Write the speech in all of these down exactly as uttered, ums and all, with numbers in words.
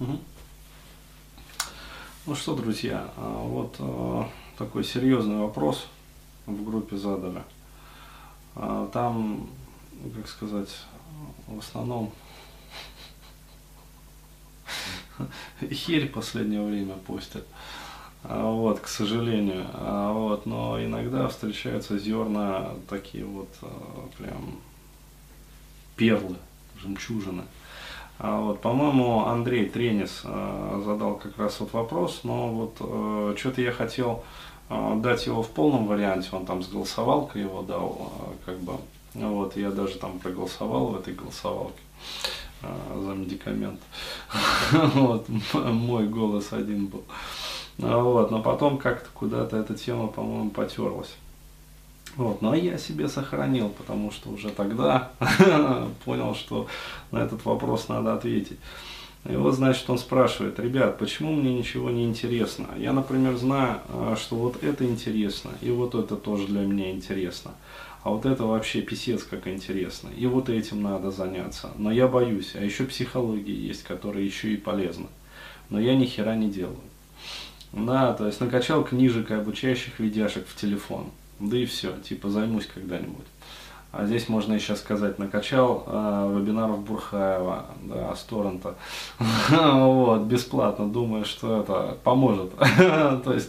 Угу. Ну что, друзья, вот такой серьезный вопрос в группе задали. Там, как сказать, в основном херь в последнее время постят. Вот, к сожалению. Вот, но иногда встречаются зерна такие вот прям перлы, жемчужины. Вот, по-моему, Андрей Тренис задал как раз вот вопрос, но вот что-то я хотел дать его в полном варианте, он там с голосовалкой его дал, как бы, вот, я даже там проголосовал в этой голосовалке за медикамент, вот, мой голос один был, вот, но потом как-то куда-то эта тема, по-моему, потерлась, вот, но я себе сохранил, потому что уже тогда понял, что на этот вопрос надо ответить. И вот, значит, он спрашивает: ребят, почему мне ничего не интересно? Я, например, знаю, что вот это интересно, и вот это тоже для меня интересно, а вот это вообще писец как интересно, и вот этим надо заняться, но я боюсь, а еще психология есть, которая еще и полезна, но я ни хера не делаю. Да, то есть накачал книжек и обучающих видяшек в телефон, да и все, типа займусь когда-нибудь. А здесь можно еще сказать, накачал э, вебинаров Бурхаева, да, с торрента, вот, бесплатно, думаю, что это поможет. То есть,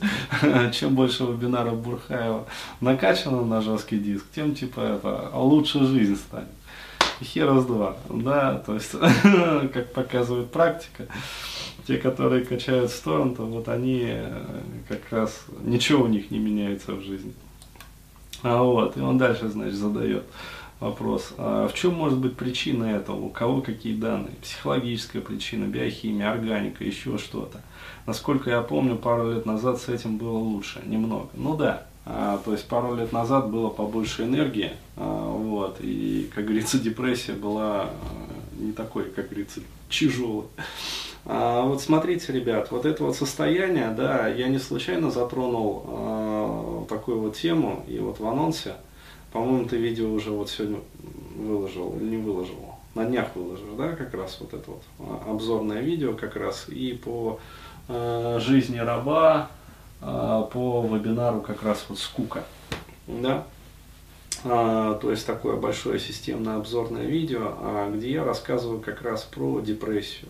чем больше вебинаров Бурхаева накачано на жесткий диск, тем, типа, это, лучше жизнь станет. Хера с два, да, то есть, как показывает практика, те, которые качают с торрента, вот они как раз, ничего у них не меняется в жизни. А вот, и он дальше, значит, задает вопрос: а в чем может быть причина этого, у кого какие данные, психологическая причина, биохимия, органика, еще что-то. Насколько я помню, пару лет назад с этим было лучше, немного. Ну да, а, то есть пару лет назад было побольше энергии, а, вот, и, как говорится, депрессия была не такой, как говорится, тяжелой. А, вот смотрите, ребят, вот это вот состояние, да, я не случайно затронул а, такую вот тему, и вот в анонсе, по-моему, ты видео уже вот сегодня выложил, не выложил, на днях выложил, да, как раз вот это вот обзорное видео как раз, и по а, жизни раба, а, по вебинару как раз вот скука, да. А, то есть такое большое системное обзорное видео, а, где я рассказываю как раз про депрессию,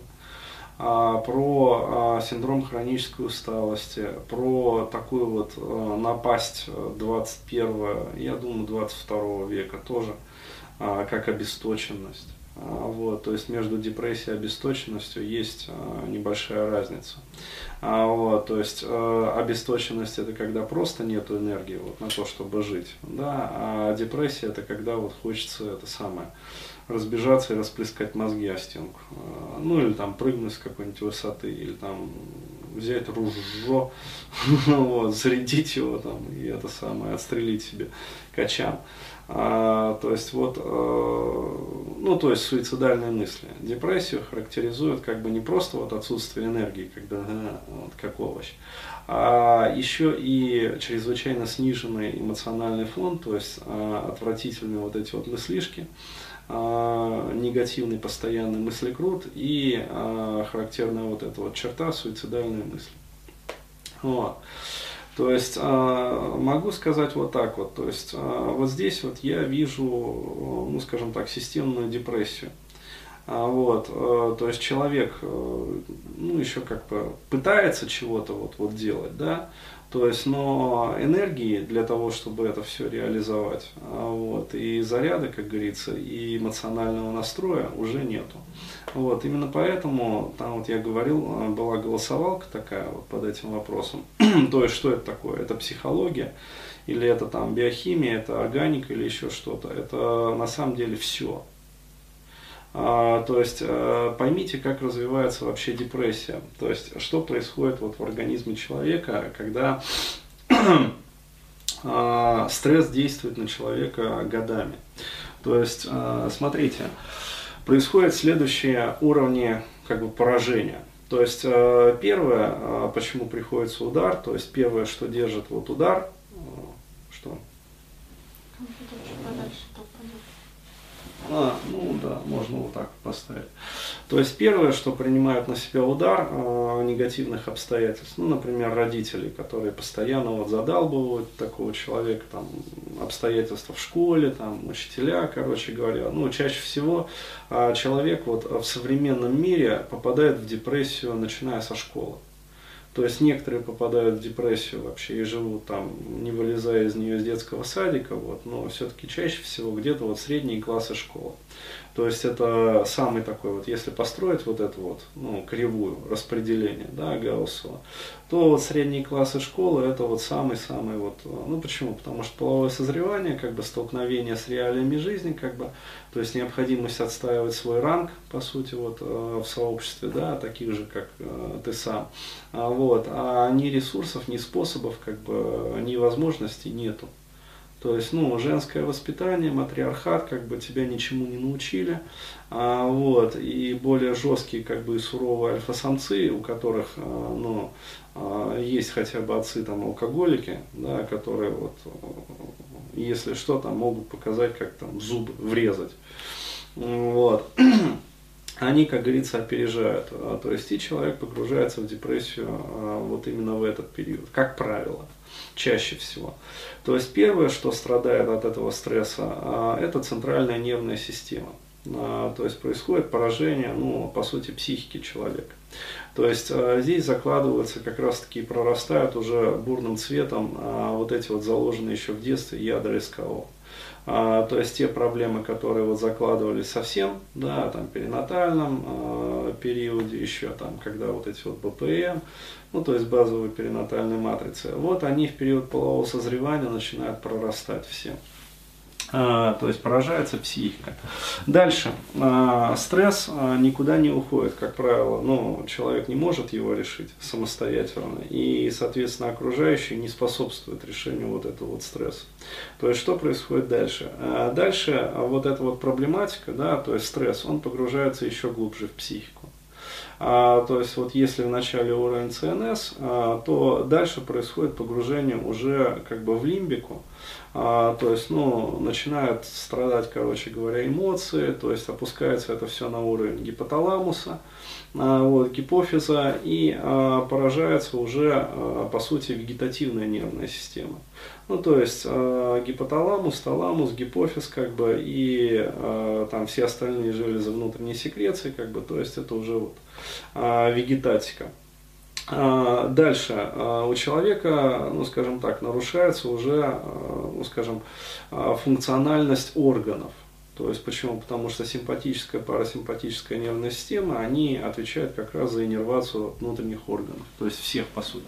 а, про а, синдром хронической усталости, про такую вот а, напасть двадцать первого, я думаю, двадцать второго века тоже, а, как обесточенность. А, вот, то есть между депрессией и обесточенностью есть а, небольшая разница. А, вот, то есть э, обесточенность — это когда просто нету энергии вот, на то, чтобы жить, да, а депрессия — это когда вот хочется это самое разбежаться и расплескать мозги о стенку, а, ну или там прыгнуть с какой-нибудь высоты, или там взять ружье, вот, зарядить его там и это самое отстрелить себе качан. А, то есть вот, э, ну то есть суицидальные мысли. Депрессию характеризуют как бы не просто вот отсутствие энергии, когда да, вот, как овощ, а еще и чрезвычайно сниженный эмоциональный фон, то есть э, отвратительные вот эти вот мыслишки, э, негативный постоянный мыслекрут и э, характерная вот эта вот черта — суицидальные мысли. Вот. То есть могу сказать вот так вот, то есть вот здесь вот я вижу, ну скажем так, системную депрессию. Вот, то есть человек, ну еще как бы пытается чего-то вот, вот делать, да, то есть, но энергии для того, чтобы это все реализовать, вот, и заряда, как говорится, и эмоционального настроя уже нету. Вот, именно поэтому, там вот я говорил, была голосовалка такая вот под этим вопросом. То есть, что это такое? Это психология, или это там биохимия, это органика, или еще что-то. Это на самом деле все. А, то есть, а, поймите, как развивается вообще депрессия. То есть, что происходит вот в организме человека, когда а, стресс действует на человека годами. То есть, а, смотрите. Происходят следующие уровни как бы поражения. То есть первое, почему приходится удар, то есть первое, что держит вот удар, что? А, ну да, можно вот так поставить. То есть первое, что принимают на себя удар э, негативных обстоятельств, ну, например, родители, которые постоянно вот задалбывают такого человека, там, обстоятельства в школе, там, учителя, короче говоря. Ну, чаще всего э, человек вот в современном мире попадает в депрессию, начиная со школы. То есть некоторые попадают в депрессию вообще и живут там, не вылезая из нее, из детского садика, вот, но все-таки чаще всего где-то вот средние классы школы. То есть это самый такой вот, если построить вот эту вот, ну, кривую распределение, да, Гауссова, то вот средние классы школы это вот самый-самый вот, ну почему? Потому что половое созревание, как бы столкновение с реалиями жизни, как бы, то есть необходимость отстаивать свой ранг, по сути, вот в сообществе, да, таких же, как ты сам, вот, а ни ресурсов, ни способов, как бы, ни возможностей нету. То есть, ну, женское воспитание, матриархат, как бы тебя ничему не научили, а, вот, и более жесткие, как бы, и суровые альфа-самцы, у которых, а, ну, а, есть хотя бы отцы, там, алкоголики, да, которые, вот, если что, там, могут показать, как, там, зубы врезать, вот. Они, как говорится, опережают, то есть и человек погружается в депрессию вот именно в этот период, как правило, чаще всего. То есть первое, что страдает от этого стресса, это центральная нервная система. То есть происходит поражение, ну, по сути, психики человека. То есть здесь закладываются, как раз таки прорастают уже бурным цветом вот эти вот заложенные еще в детстве ядра СКО. А, то есть те проблемы, которые вот закладывались совсем, да, там, в перинатальном э, периоде, еще там, когда вот эти вот бэ пэ эм, ну, то есть базовые перинатальные матрицы, вот они в период полового созревания начинают прорастать все. А, то есть поражается психика. Дальше. А, стресс а, никуда не уходит, как правило. Ну, человек не может его решить самостоятельно. И, соответственно, окружающие не способствуют решению вот этого вот стресса. То есть, что происходит дальше? А, дальше вот эта вот проблематика, да, то есть стресс, он погружается еще глубже в психику. А, то есть, вот если в начале уровень цэ эн эс, а, то дальше происходит погружение уже как бы в лимбику. А, то есть, ну, начинают страдать, короче говоря, эмоции, то есть опускается это все на уровень гипоталамуса, а, вот, гипофиза, и а, поражается уже, а, по сути, вегетативная нервная система. Ну, то есть, а, гипоталамус, таламус, гипофиз, как бы, и а, там все остальные железы внутренней секреции, как бы, то есть это уже вот, а, вегетатика. Дальше у человека, ну, скажем так, нарушается уже, ну, скажем, функциональность органов. То есть почему? Потому что симпатическая, парасимпатическая нервная система, они отвечают как раз за иннервацию внутренних органов, то есть всех по сути.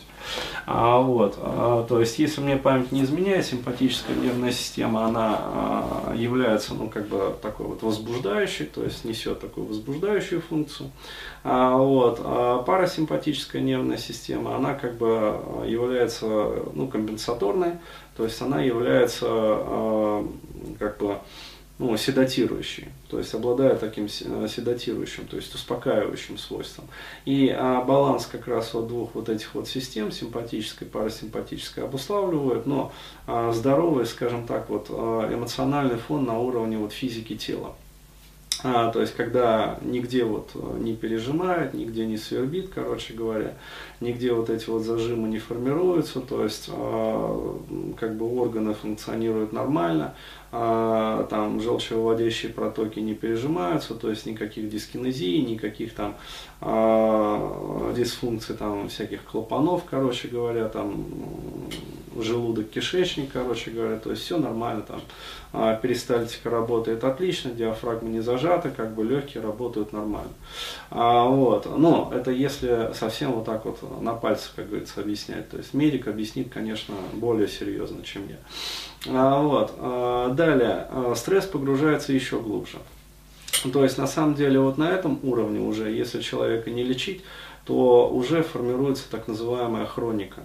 А, вот, а, то есть если мне память не изменяет, симпатическая нервная система, она а, является, ну, как бы такой вот возбуждающей, то есть несет такую возбуждающую функцию. А, вот, а парасимпатическая нервная система, она как бы является, ну, компенсаторной, то есть она является а, как бы, ну, седатирующий, то есть обладает таким седатирующим, то есть успокаивающим свойством. И а, баланс как раз вот двух вот этих вот систем, симпатической, парасимпатической, обуславливает, но а, здоровый, скажем так, вот эмоциональный фон на уровне вот физики тела. А, то есть, когда нигде вот не пережимает, нигде не свербит, короче говоря, нигде вот эти вот зажимы не формируются, то есть, а, как бы органы функционируют нормально, а, там желчевыводящие протоки не пережимаются, то есть, никаких дискинезий, никаких там а, дисфункций, там, всяких клапанов, короче говоря, там, желудок, кишечник, короче говоря, то есть, все нормально, там, а, перистальтика работает отлично, диафрагма не зажата, как бы легкие работают нормально. А, вот. Но это если совсем вот так вот на пальцах, как говорится, объяснять. То есть медик объяснит, конечно, более серьезно, чем я. А, вот. а, далее. А, стресс погружается еще глубже. То есть на самом деле вот на этом уровне уже, если человека не лечить, то уже формируется так называемая хроника.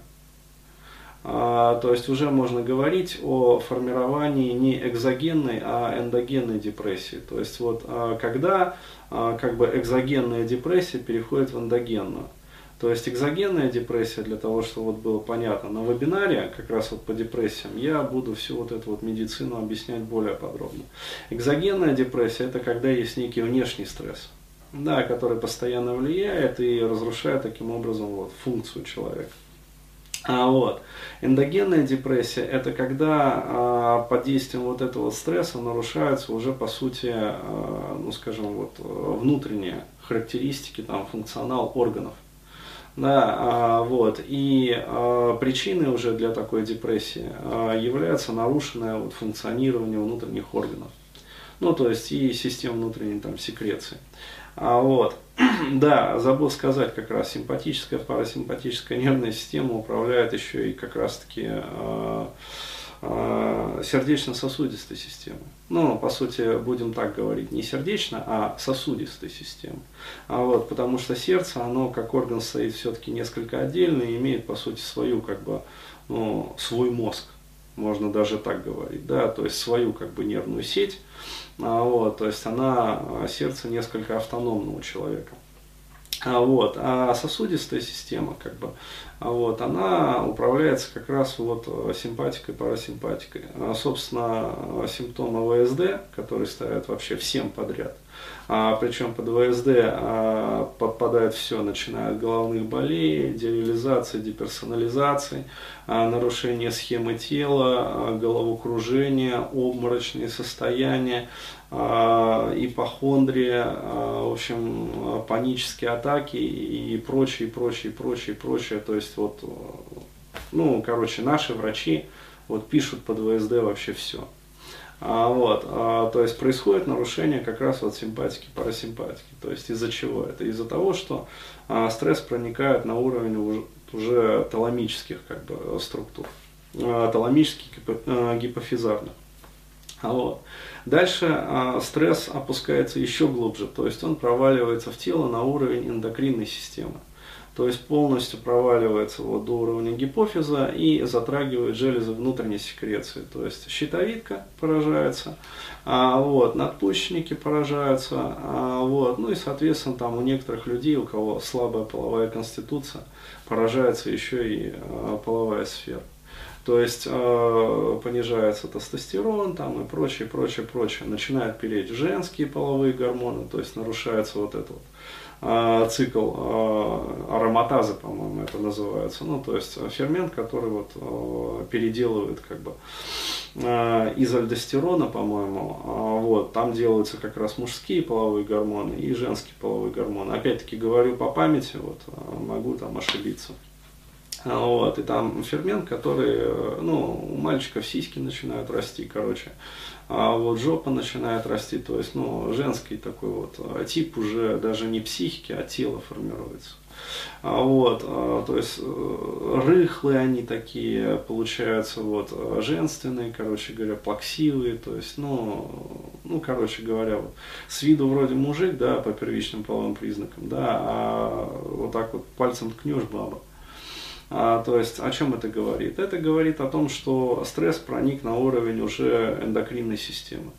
А, то есть уже можно говорить о формировании не экзогенной, а эндогенной депрессии. То есть вот а, когда а, как бы экзогенная депрессия переходит в эндогенную. То есть экзогенная депрессия, для того, чтобы вот было понятно, на вебинаре как раз вот по депрессиям я буду всю вот эту вот медицину объяснять более подробно. Экзогенная депрессия – это когда есть некий внешний стресс, да, который постоянно влияет и разрушает таким образом вот, функцию человека. А вот. Эндогенная депрессия – это когда а, под действием вот этого стресса нарушаются уже по сути, а, ну скажем, вот, внутренние характеристики, там, функционал органов. Да, а, вот. И а, причиной уже для такой депрессии а, является нарушенное вот, функционирование внутренних органов. Ну, то есть и систем внутренней там, секреции. А, вот. Да, забыл сказать, как раз симпатическая, парасимпатическая нервная система управляет еще и как раз-таки э, э, сердечно-сосудистой системой. Ну, по сути, будем так говорить, не сердечно, а сосудистой системой. А вот, потому что сердце, оно как орган стоит все-таки несколько отдельно и имеет, по сути, свою, как бы, ну, свой мозг. Можно даже так говорить, да, то есть свою как бы нервную сеть, вот, то есть она, сердце несколько автономного человека. Вот, а сосудистая система, как бы, вот, она управляется как раз вот симпатикой, парасимпатикой. Собственно, симптомы ВСД, которые ставят вообще всем подряд, а, причем под ВСД а, подпадает все, начиная от головных болей, дереализации, деперсонализации, а, нарушение схемы тела, а, головокружение, обморочные состояния, а, ипохондрия, а, в общем, панические атаки и прочее, прочее, прочее, прочее. То есть, вот, ну, короче, наши врачи вот, пишут под ВСД вообще все. А, вот, а, то есть происходит нарушение как раз вот симпатики, парасимпатики. То есть из-за чего? Это из-за того, что а, стресс проникает на уровень уже, уже таламических как бы, структур, а, таламических гипо, а, гипофизарных. А, вот. Дальше а, стресс опускается еще глубже, то есть он проваливается в тело на уровень эндокринной системы. То есть полностью проваливается вот до уровня гипофиза и затрагивает железы внутренней секреции. То есть щитовидка поражается, а, вот, надпочечники поражаются. А, вот, ну и соответственно там у некоторых людей, у кого слабая половая конституция, поражается еще и а, половая сфера. То есть э, понижается тестостерон там, и прочее, прочее, прочее. Начинают переть женские половые гормоны, то есть нарушается вот этот вот, э, цикл э, ароматазы, по-моему, это называется. Ну, то есть фермент, который вот, э, переделывает как бы, э, из альдостерона, по-моему, э, вот, там делаются как раз мужские половые гормоны и женские половые гормоны. Опять-таки говорю по памяти, вот, могу там ошибиться. Вот, и там фермент, который, ну, у мальчиков сиськи начинают расти, короче, а вот жопа начинает расти, то есть, ну, женский такой вот тип уже даже не психики, а тело формируется. А вот, а, то есть, рыхлые они такие, получаются, вот, женственные, короче говоря, плаксивые, то есть, ну, ну, короче говоря, вот, с виду вроде мужик, да, по первичным половым признакам, да, а вот так вот пальцем ткнешь баба. А, то есть о чем это говорит? Это говорит о том, что стресс проник на уровень уже эндокринной системы.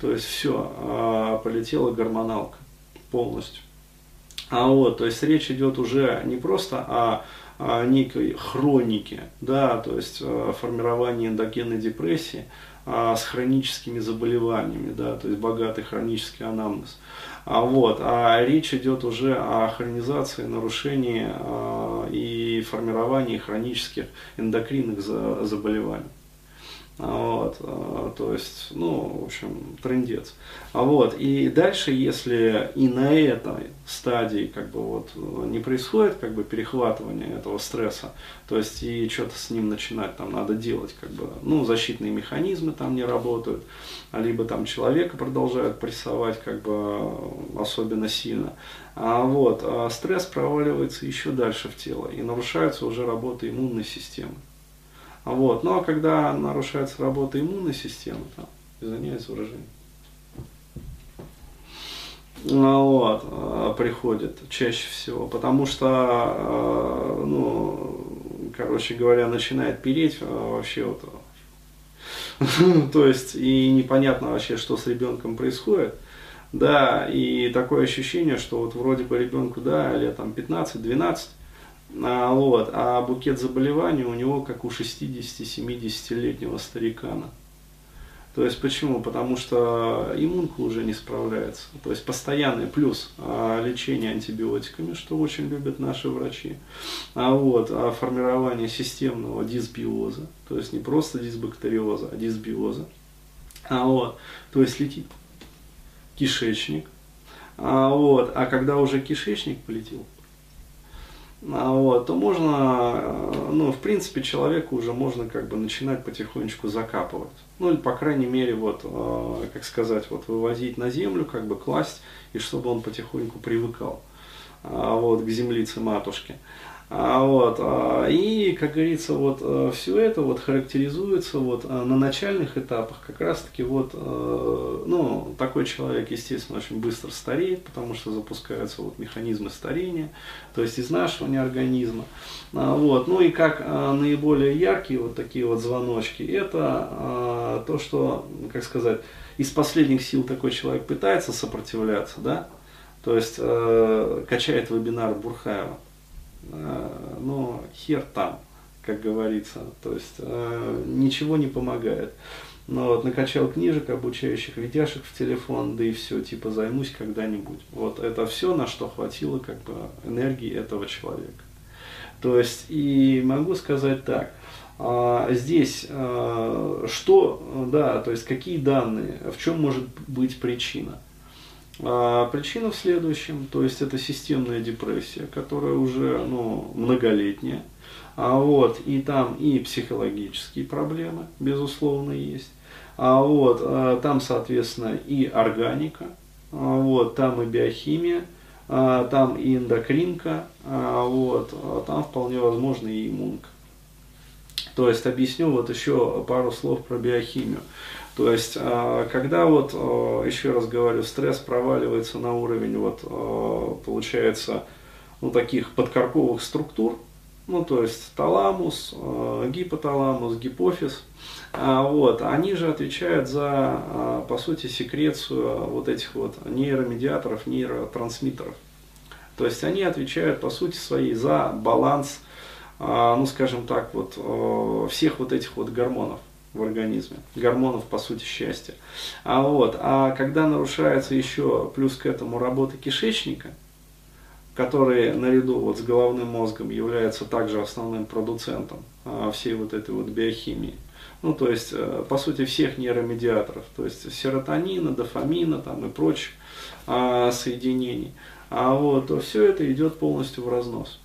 То есть все, а, полетела гормоналка полностью. А вот, то есть речь идет уже не просто о, о некой хронике, да, то есть о формировании эндогенной депрессии, а, с хроническими заболеваниями, да, то есть богатый хронический анамнез. А, вот, а речь идет уже о хронизации, нарушении а, и формировании хронических эндокринных за, заболеваний. Вот, а, то есть, ну, в общем, трындец. А вот, и дальше, если и на этой стадии как бы, вот, не происходит как бы, перехватывание этого стресса, то есть и что-то с ним начинать там, надо делать, как бы, ну, защитные механизмы там не работают, либо там человека продолжают прессовать как бы, особенно сильно. А вот, а стресс проваливается еще дальше в тело и нарушается уже работа иммунной системы. Вот. Ну а когда нарушается работа иммунной системы, там, извиняюсь, выражение, вот, приходит чаще всего, потому что, ну, короче говоря, начинает переть вообще вот, то есть и непонятно вообще, что с ребенком происходит. Да, и такое ощущение, что вот вроде бы ребенку, да, лет там пятнадцать-двенадцать, А, вот, а букет заболеваний у него как у шестидесяти-семидесятилетнего старикана. То есть почему? Потому что иммунка уже не справляется. То есть постоянный плюс лечение антибиотиками, что очень любят наши врачи. А вот формирование системного дисбиоза, то есть не просто дисбактериоза, а дисбиоза. А вот, то есть летит кишечник. А вот, а когда уже кишечник полетел, вот, то можно, ну, в принципе, человеку уже можно как бы начинать потихонечку закапывать. Ну, или, по крайней мере, вот, э, как сказать, вот, вывозить на землю, как бы класть, и чтобы он потихоньку привыкал, а, вот, к землице матушке. А, вот, а, и, как говорится, вот, а, все это вот характеризуется вот, а, на начальных этапах как раз-таки вот, а, ну, такой человек, естественно, очень быстро стареет, потому что запускаются вот механизмы старения, то есть изнашивания организма. А, вот, ну и как а, наиболее яркие вот такие вот звоночки, это а, то, что, как сказать, из последних сил такой человек пытается сопротивляться, да, то есть а, качает вебинар Бурхаева. Но хер там, как говорится, то есть э, ничего не помогает. Но вот накачал книжек, обучающих видяшек в телефон, да и все, типа займусь когда-нибудь. Вот это все, на что хватило как бы энергии этого человека. То есть и могу сказать так, э, здесь э, что, да, то есть какие данные, в чем может быть причина? А причина в следующем, то есть это системная депрессия, которая уже, ну, многолетняя, а вот, и там и психологические проблемы, безусловно, есть, а вот, а там, соответственно, и органика, а вот, там и биохимия, а там и эндокринка, а вот, а там вполне возможно и иммунка. То есть объясню вот еще пару слов про биохимию. То есть, когда вот, еще раз говорю, стресс проваливается на уровень, вот, получается, ну, таких подкорковых структур, ну, то есть таламус, гипоталамус, гипофиз, вот, они же отвечают за, по сути, секрецию вот этих вот нейромедиаторов, нейротрансмиттеров. То есть, они отвечают, по сути своей, за баланс, ну, скажем так, вот, всех вот этих вот гормонов в организме, гормонов, по сути, счастья. А, вот, а когда нарушается еще, плюс к этому, работа кишечника, который наряду вот с головным мозгом является также основным продуцентом а, всей вот этой вот биохимии, ну, то есть, а, по сути, всех нейромедиаторов, то есть, серотонина, дофамина там, и прочих а, соединений, а, вот, то все это идет полностью в разнос.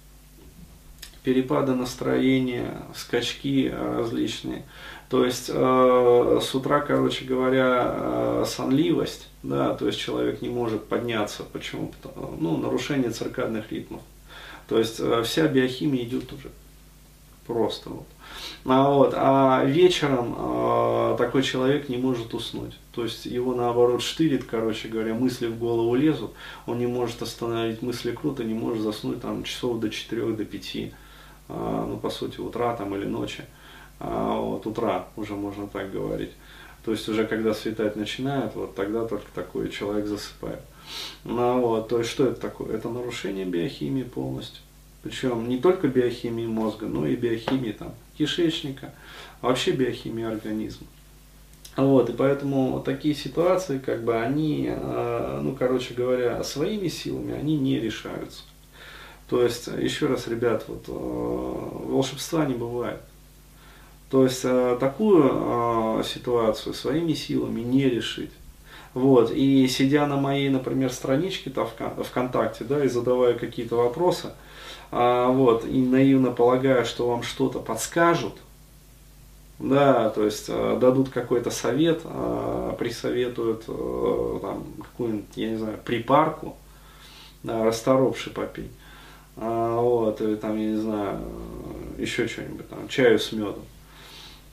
Перепады настроения, скачки различные. То есть э, с утра, короче говоря, э, сонливость, да, то есть человек не может подняться. Почему? Потому, ну, нарушение циркадных ритмов. То есть э, вся биохимия идет уже просто. Вот. А, вот, а вечером э, такой человек не может уснуть. То есть его наоборот штырит, короче говоря, мысли в голову лезут, он не может остановить мысли круто, не может заснуть там часов до четырёх, до пяти, э, ну, по сути, утра там или ночи. А вот утра уже можно так говорить, то есть уже когда светать начинает, вот тогда только такой человек засыпает. Ну, вот, то есть что это такое? Это нарушение биохимии полностью, причем не только биохимии мозга, но и биохимии там, кишечника, а вообще биохимии организма. Вот, и поэтому такие ситуации, как бы они, ну, короче говоря, своими силами они не решаются. То есть, еще раз, ребят, вот, волшебства не бывает. То есть такую э, ситуацию своими силами не решить. Вот. И сидя на моей, например, страничке там, ВКонтакте, да, и задавая какие-то вопросы, э, вот, и наивно полагая, что вам что-то подскажут, да, то есть э, дадут какой-то совет, э, присоветуют э, какую-нибудь, я не знаю, припарку, да, расторопший попей, э, вот, или там, я не знаю, еще что-нибудь, там, чаю с медом.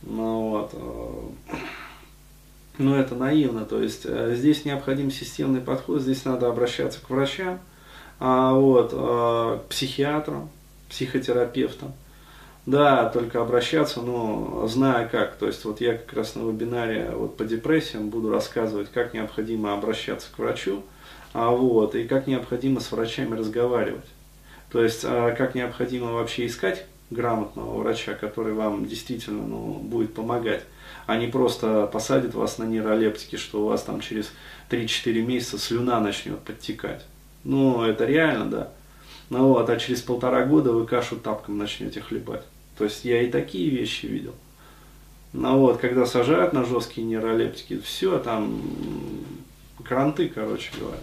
Ну, вот. Но это наивно, то есть здесь необходим системный подход, здесь надо обращаться к врачам, вот, к психиатрам, психотерапевтам, да, только обращаться, но зная как, то есть вот я как раз на вебинаре вот по депрессиям буду рассказывать, как необходимо обращаться к врачу, вот, и как необходимо с врачами разговаривать. То есть, как необходимо вообще искать грамотного врача, который вам действительно, ну, будет помогать, а не просто посадит вас на нейролептики, что у вас там через три-четыре месяца слюна начнет подтекать. Ну, это реально, да. Ну вот, а через полтора года вы кашу тапком начнете хлебать. То есть, я и такие вещи видел. Ну вот, когда сажают на жесткие нейролептики, все там кранты, короче говоря.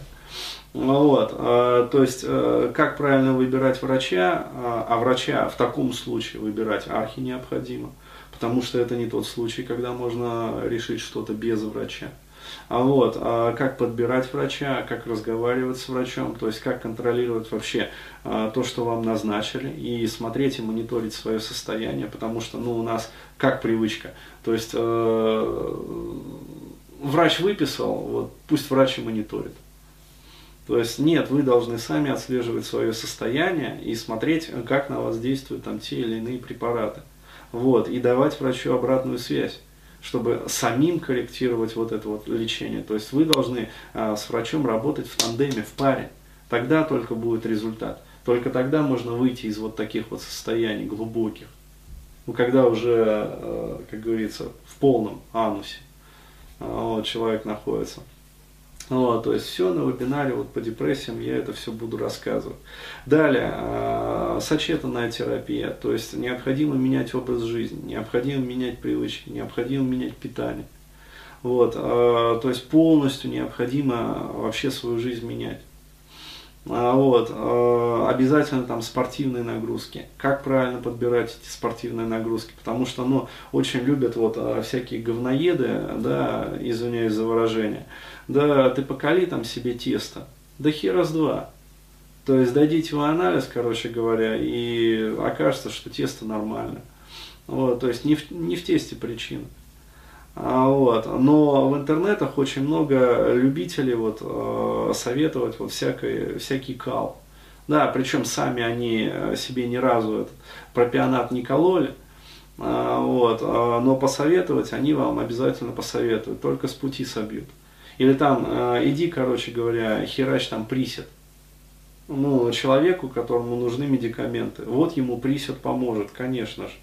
Вот, э, то есть, э, как правильно выбирать врача, э, а врача в таком случае выбирать архи необходимо, потому что это не тот случай, когда можно решить что-то без врача. А вот, э, как подбирать врача, как разговаривать с врачом, то есть, как контролировать вообще э, то, что вам назначили, и смотреть и мониторить свое состояние, потому что, ну, у нас как привычка, то есть, э, врач выписал, вот, пусть врач и мониторит. То есть, нет, вы должны сами отслеживать свое состояние и смотреть, как на вас действуют там те или иные препараты. Вот, и давать врачу обратную связь, чтобы самим корректировать вот это вот лечение. То есть, вы должны а, с врачом работать в тандеме, в паре. Тогда только будет результат. Только тогда можно выйти из вот таких вот состояний глубоких. Ну, когда уже, а, как говорится, в полном анусе а, вот, человек находится. Вот, то есть, все на вебинаре вот по депрессиям я это все буду рассказывать. Далее, э, сочетанная терапия, то есть необходимо менять образ жизни, необходимо менять привычки, необходимо менять питание. Вот, э, то есть полностью необходимо вообще свою жизнь менять. А вот, э, обязательно там спортивные нагрузки. Как правильно подбирать эти спортивные нагрузки? Потому что, ну, очень любят вот всякие говноеды, да, извиняюсь за выражение. Да, ты покали там себе тесто. Да хера с два. То есть, дадите вы анализ, короче говоря, и окажется, что тесто нормально. Вот, то есть, не в, не в тесте причина. А вот, но в интернетах очень много любителей вот, э, советовать вот всякий, всякий кал. Да, причем сами они себе ни разу этот пропионат не кололи. А вот, э, но посоветовать они вам обязательно посоветуют. Только с пути собьют. Или там, э, иди, короче говоря, херач там присед. Ну, человеку, которому нужны медикаменты. Вот ему присед поможет, конечно же.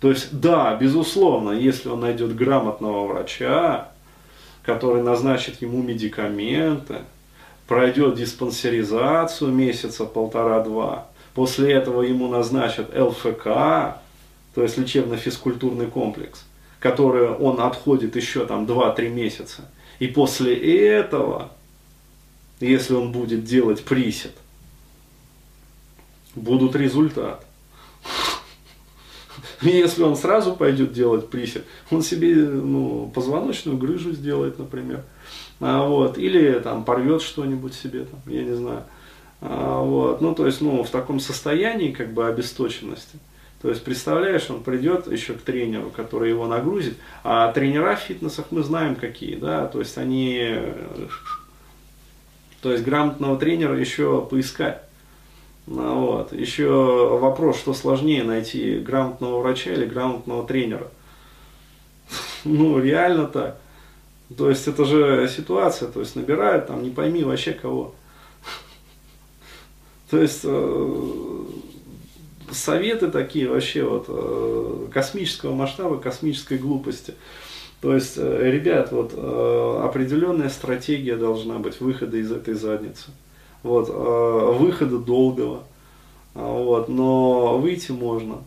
То есть, да, безусловно, если он найдет грамотного врача, который назначит ему медикаменты, пройдет диспансеризацию месяца полтора-два, после этого ему назначат эл эф ка, то есть лечебно-физкультурный комплекс, который он отходит еще там два-три месяца. И после этого, если он будет делать присед, будут результаты. Если он сразу пойдет делать присед, он себе, ну, позвоночную грыжу сделает, например. А вот, или там порвет что-нибудь себе, там, я не знаю. А вот, ну, то есть, ну, в таком состоянии, как бы, обесточенности. То есть, представляешь, он придет еще к тренеру, который его нагрузит. А тренера в фитнесах мы знаем какие, да, то есть, они... То есть, грамотного тренера еще поискать. Ну, вот. Еще вопрос, что сложнее найти, грамотного врача или грамотного тренера. Ну, реально так. То есть, это же ситуация, то есть, набирают там, не пойми вообще кого. То есть, э, советы такие вообще вот э, космического масштаба, космической глупости. То есть, э, ребят, вот э, определенная стратегия должна быть выхода из этой задницы. Вот, э, выхода долгого, вот, но выйти можно.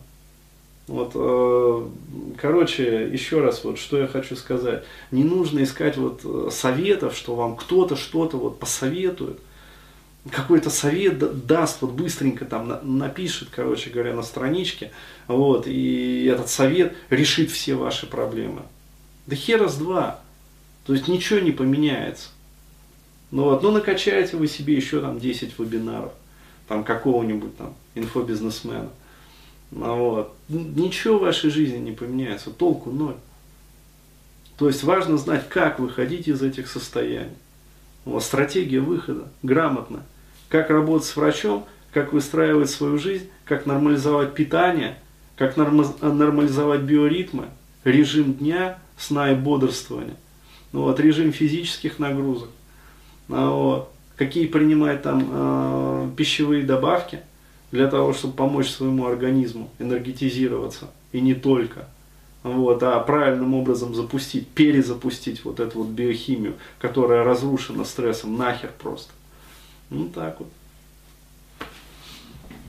Вот, э, короче, еще раз, вот, что я хочу сказать. Не нужно искать вот, советов, что вам кто-то что-то вот, посоветует. Какой-то совет даст, вот, быстренько там на, напишет, короче говоря, на страничке. Вот, и этот совет решит все ваши проблемы. Да хера с два. То есть, ничего не поменяется. Ну, вот, ну, накачаете вы себе еще там десять вебинаров, там какого-нибудь там инфобизнесмена. Ну, вот. Ничего в вашей жизни не поменяется, толку ноль. То есть, важно знать, как выходить из этих состояний. Вот, стратегия выхода, грамотно. Как работать с врачом, как выстраивать свою жизнь, как нормализовать питание, как нормализовать биоритмы, режим дня, сна и бодрствования. Ну, вот, режим физических нагрузок. Вот. какие принимать там э, пищевые добавки для того, чтобы помочь своему организму энергетизироваться и не только, вот, а правильным образом запустить, перезапустить вот эту вот биохимию, которая разрушена стрессом нахер просто. Ну так вот.